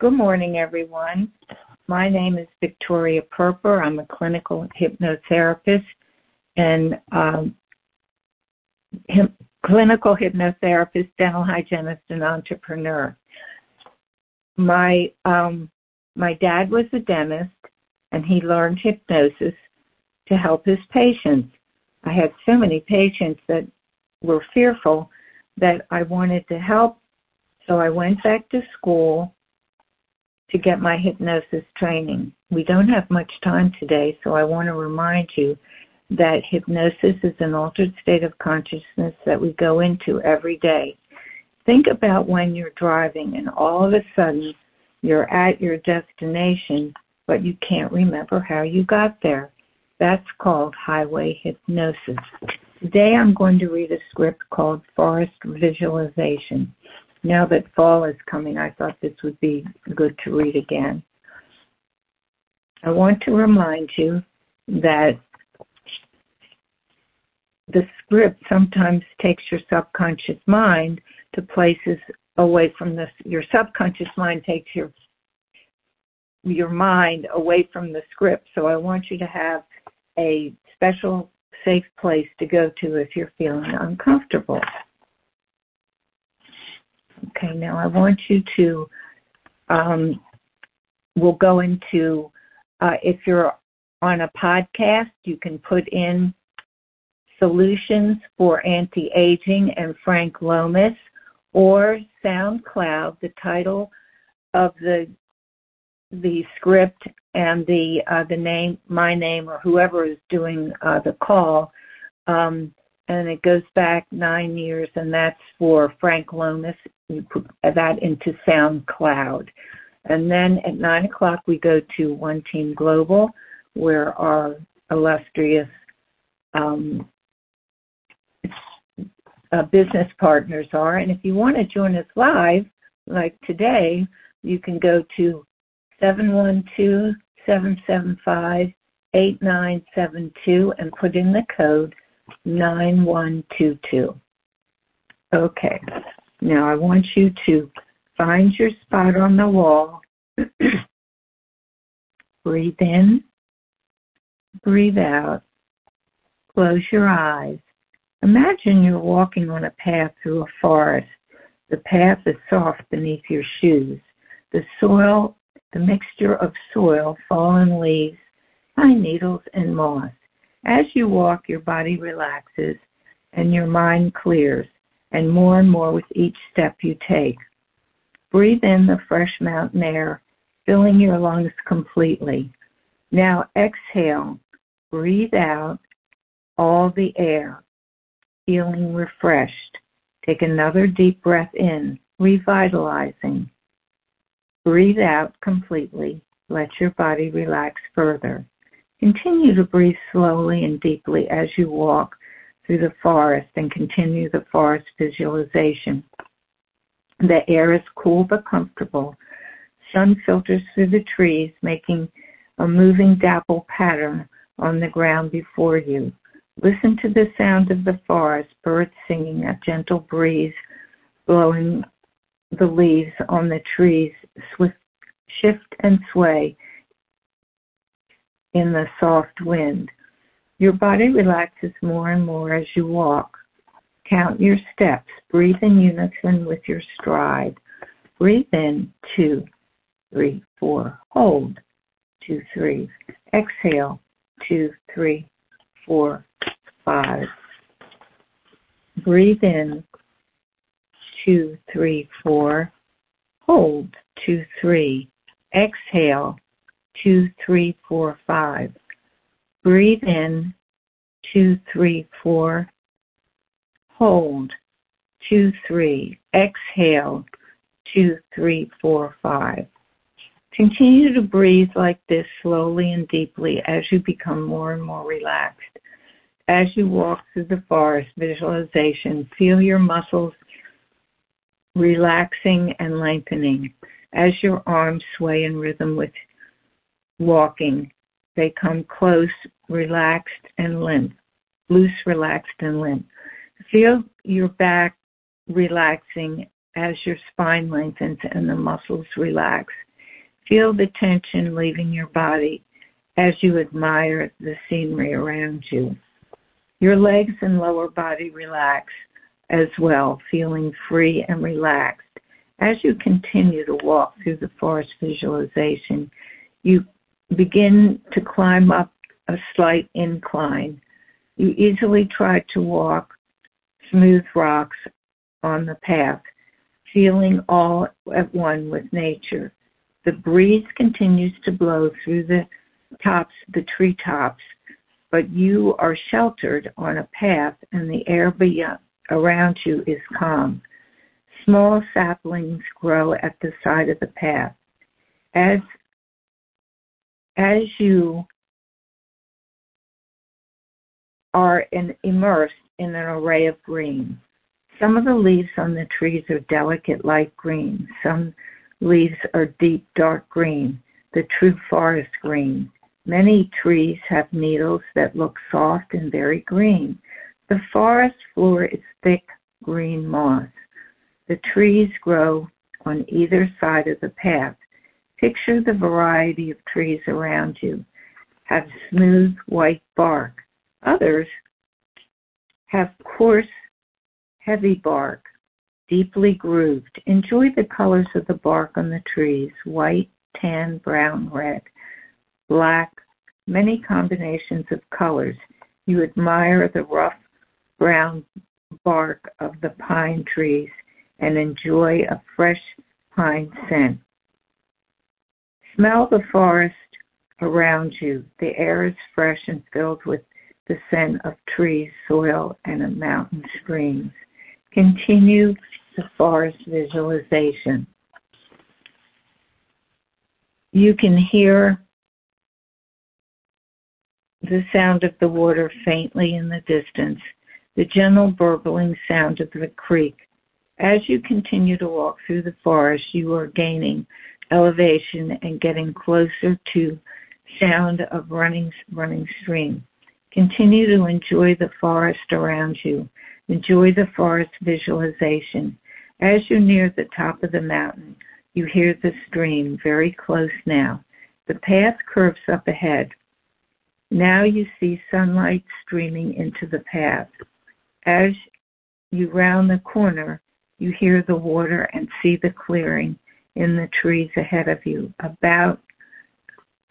Good morning, everyone. My name is Victoria Perper. I'm a clinical hypnotherapist, and clinical hypnotherapist, dental hygienist, and entrepreneur. My dad was a dentist, and he learned hypnosis to help his patients. I had so many patients that were fearful that I wanted to help, so I went back to school to get my hypnosis training. We don't have much time today, so I want to remind you that hypnosis is an altered state of consciousness that we go into every day. Think about when you're driving and all of a sudden you're at your destination, but you can't remember how you got there. That's called highway hypnosis. Today I'm going to read a script called Forest Visualization. Now that fall is coming, I thought this would be good to read again. I want to remind you that the script sometimes takes your subconscious mind to places away from this. Your subconscious mind takes your mind away from the script. So I want you to have a special safe place to go to if you're feeling uncomfortable. Okay, now I want you to, we'll go into, if you're on a podcast, you can put in Solutions for Anti-Aging and Frank Lomas, or SoundCloud, the title of the script and the name, my name, or whoever is doing the call, and it goes back 9 years, and that's for Frank Lomas. You put that into SoundCloud. And then at 9 o'clock, we go to One Team Global, where our illustrious business partners are. And if you want to join us live, like today, you can go to 712-775-8972 and put in the code 9122. Okay. Now I want you to find your spot on the wall. Breathe in. Breathe out. Close your eyes. Imagine you're walking on a path through a forest. The path is soft beneath your shoes. The soil, the mixture of soil, fallen leaves, pine needles, and moss. As you walk, your body relaxes and your mind clears, and more with each step you take. Breathe in the fresh mountain air, filling your lungs completely. Now exhale, breathe out all the air, feeling refreshed. Take another deep breath in, revitalizing. Breathe out completely. Let your body relax further. Continue to breathe slowly and deeply as you walk through the forest and continue the forest visualization. The air is cool but comfortable. Sun filters through the trees, making a moving dapple pattern on the ground before you. Listen to the sound of the forest, birds singing, a gentle breeze blowing the leaves on the trees, shift and sway in the soft wind. Your body relaxes more and more as you walk. Count your steps. Breathe in unison with your stride. Breathe in, 2, 3, 4. Hold, 2, 3. Exhale, 2, 3, 4, 5. Breathe in, 2, 3, 4. Hold, 2, 3. Exhale, 2, 3, 4, 5. Breathe in, 2, 3, 4. Hold, 2, 3. Exhale, 2, 3, 4, 5. Continue to breathe like this slowly and deeply as you become more and more relaxed. As you walk through the forest visualization, feel your muscles relaxing and lengthening. As your arms sway in rhythm with walking, they come close, relaxed, and limp. Loose, relaxed, and limp. Feel your back relaxing as your spine lengthens and the muscles relax. Feel the tension leaving your body as you admire the scenery around you. Your legs and lower body relax as well, feeling free and relaxed. As you continue to walk through the forest visualization, you begin to climb up a slight incline. You easily try to walk smooth rocks on the path, feeling all at one with nature. The breeze continues to blow through the treetops, but you are sheltered on a path and the air around you is calm. Small saplings grow at the side of the path. As you are immersed in an array of green, some of the leaves on the trees are delicate light green. Some leaves are deep dark green, the true forest green. Many trees have needles that look soft and very green. The forest floor is thick green moss. The trees grow on either side of the path. Picture the variety of trees around you. Have smooth white bark. Others have coarse, heavy bark, deeply grooved. Enjoy the colors of the bark on the trees, white, tan, brown, red, black, many combinations of colors. You admire the rough brown bark of the pine trees and enjoy a fresh pine scent. Smell the forest around you. The air is fresh and filled with the scent of trees, soil, and mountain streams. Continue the forest visualization. You can hear the sound of the water faintly in the distance, the gentle burbling sound of the creek. As you continue to walk through the forest, you are gaining elevation and getting closer to sound of running stream. Continue to enjoy the forest around you. Enjoy the forest visualization. As you near the top of the mountain, you hear the stream very close now. The path curves up ahead. Now you see sunlight streaming into the path. As you round the corner, you hear the water and see the clearing in the trees ahead of you. About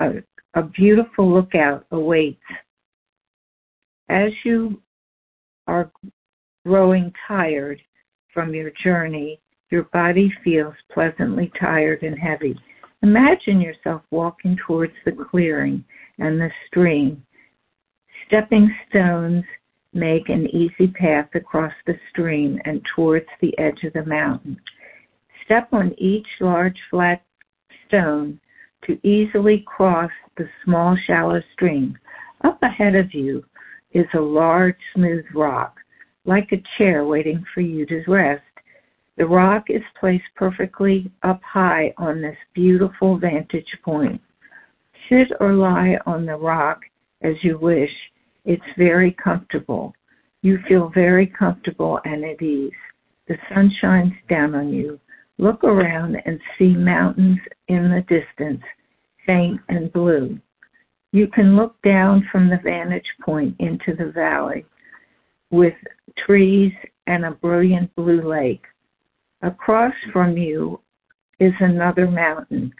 a beautiful lookout awaits. As you are growing tired from your journey, your body feels pleasantly tired and heavy. Imagine yourself walking towards the clearing and the stream. Stepping stones make an easy path across the stream and towards the edge of the mountain. Step on each large flat stone to easily cross the small shallow stream. Up ahead of you is a large smooth rock, like a chair waiting for you to rest. The rock is placed perfectly up high on this beautiful vantage point. Sit or lie on the rock as you wish. It's very comfortable. You feel very comfortable and at ease. The sun shines down on you. Look around and see mountains in the distance, faint and blue. You can look down from the vantage point into the valley with trees and a brilliant blue lake. Across from you is another mountain.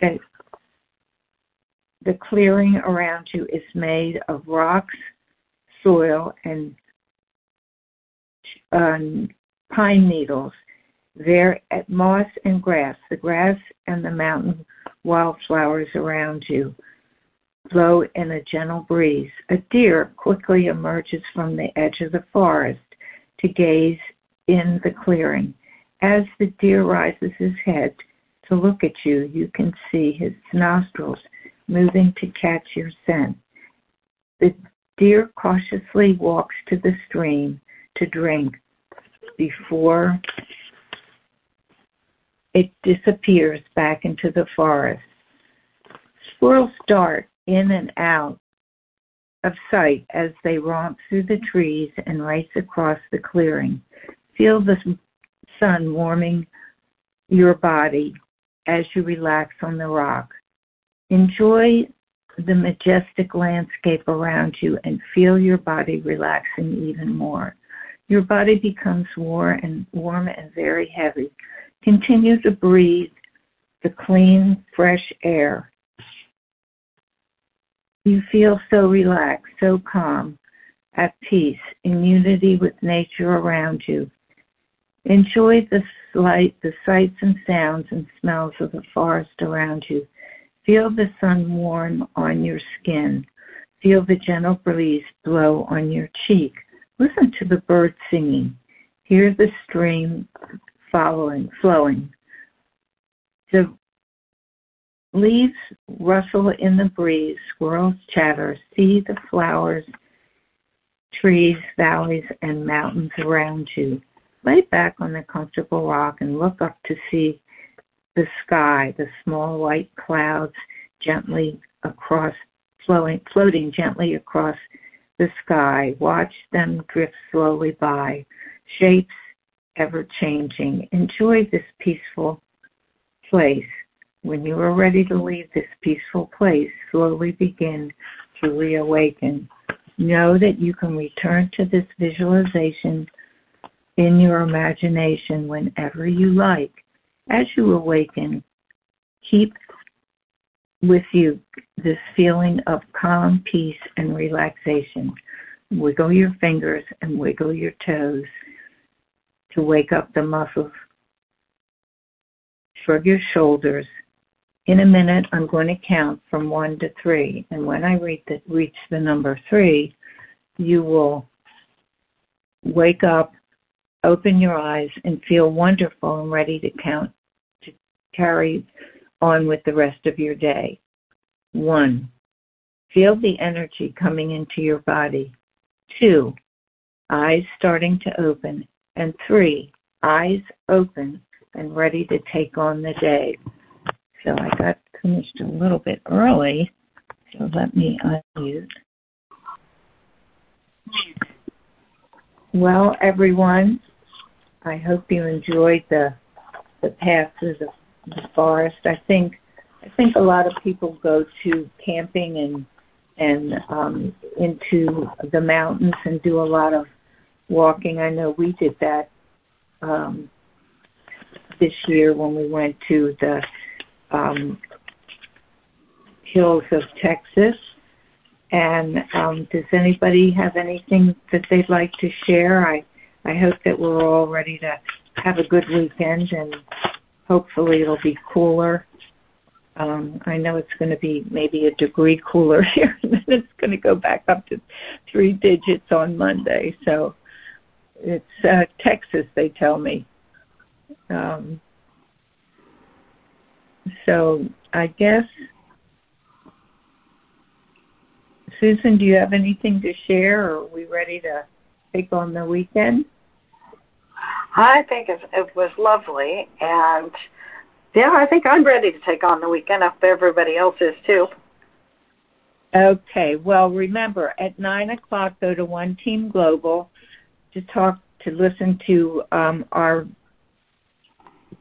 The clearing around you is made of rocks, soil, and pine needles. There at moss and grass, the grass and the mountain wildflowers around you blow in a gentle breeze. A deer quickly emerges from the edge of the forest to gaze in the clearing. As the deer rises his head to look at you, you can see his nostrils moving to catch your scent. The deer cautiously walks to the stream to drink before it disappears back into the forest. Squirrels dart in and out of sight as they romp through the trees and race across the clearing. Feel the sun warming your body as you relax on the rock. Enjoy the majestic landscape around you and feel your body relaxing even more. Your body becomes warm and very heavy. Continue to breathe the clean, fresh air. You feel so relaxed, so calm, at peace, in unity with nature around you. Enjoy the sights and sounds and smells of the forest around you. Feel the sun warm on your skin. Feel the gentle breeze blow on your cheek. Listen to the birds singing. Hear the stream flowing. The leaves rustle in the breeze. Squirrels chatter. See the flowers, trees, valleys, and mountains around you. Lay back on the comfortable rock and look up to see the sky, the small white clouds floating gently across the sky. Watch them drift slowly by, shapes ever-changing. Enjoy this peaceful place. When you are ready to leave this peaceful place, slowly begin to reawaken. Know that you can return to this visualization in your imagination whenever you like. As you awaken, keep with you this feeling of calm, peace, and relaxation. Wiggle your fingers and wiggle your toes to wake up the muscles. Shrug your shoulders. In a minute, I'm going to count from 1 to 3. And when I reach the number 3, you will wake up, open your eyes, and feel wonderful and ready to count to carry on with the rest of your day. 1, feel the energy coming into your body. 2, eyes starting to open. And 3, eyes open and ready to take on the day. So I got finished a little bit early, so let me unmute. Well, everyone, I hope you enjoyed the path through the forest. I think a lot of people go to camping and into the mountains and do a lot of walking. I know we did that this year when we went to the hills of Texas. And does anybody have anything that they'd like to share? I hope that we're all ready to have a good weekend, and hopefully it'll be cooler. I know it's going to be maybe a degree cooler here, and then it's going to go back up to 3 digits on Monday. So it's Texas, they tell me. So I guess... Susan, do you have anything to share, or are we ready to take on the weekend? I think it was lovely, and yeah, I think I'm ready to take on the weekend if everybody else is too. Okay, well, remember, at 9 o'clock, go to One Team Global to listen to our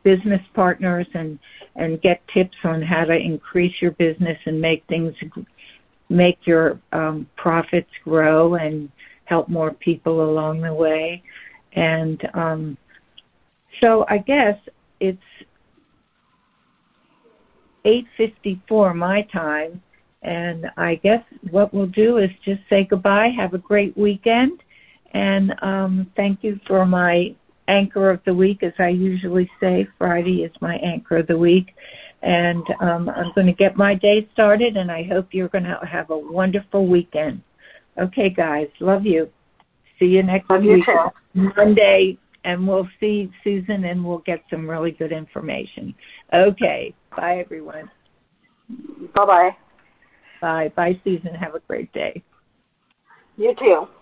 business partners and get tips on how to increase your business and make your profits grow and help more people along the way. And so I guess it's 8:54 my time, and I guess what we'll do is just say goodbye, have a great weekend, and thank you for my anchor of the week. As I usually say, Friday is my anchor of the week. And I'm going to get my day started, and I hope you're going to have a wonderful weekend. Okay, guys, love you. See you next week, Monday, and we'll see Susan, and we'll get some really good information. Okay, bye, everyone. Bye-bye. Bye. Bye, Susan. Have a great day. You too.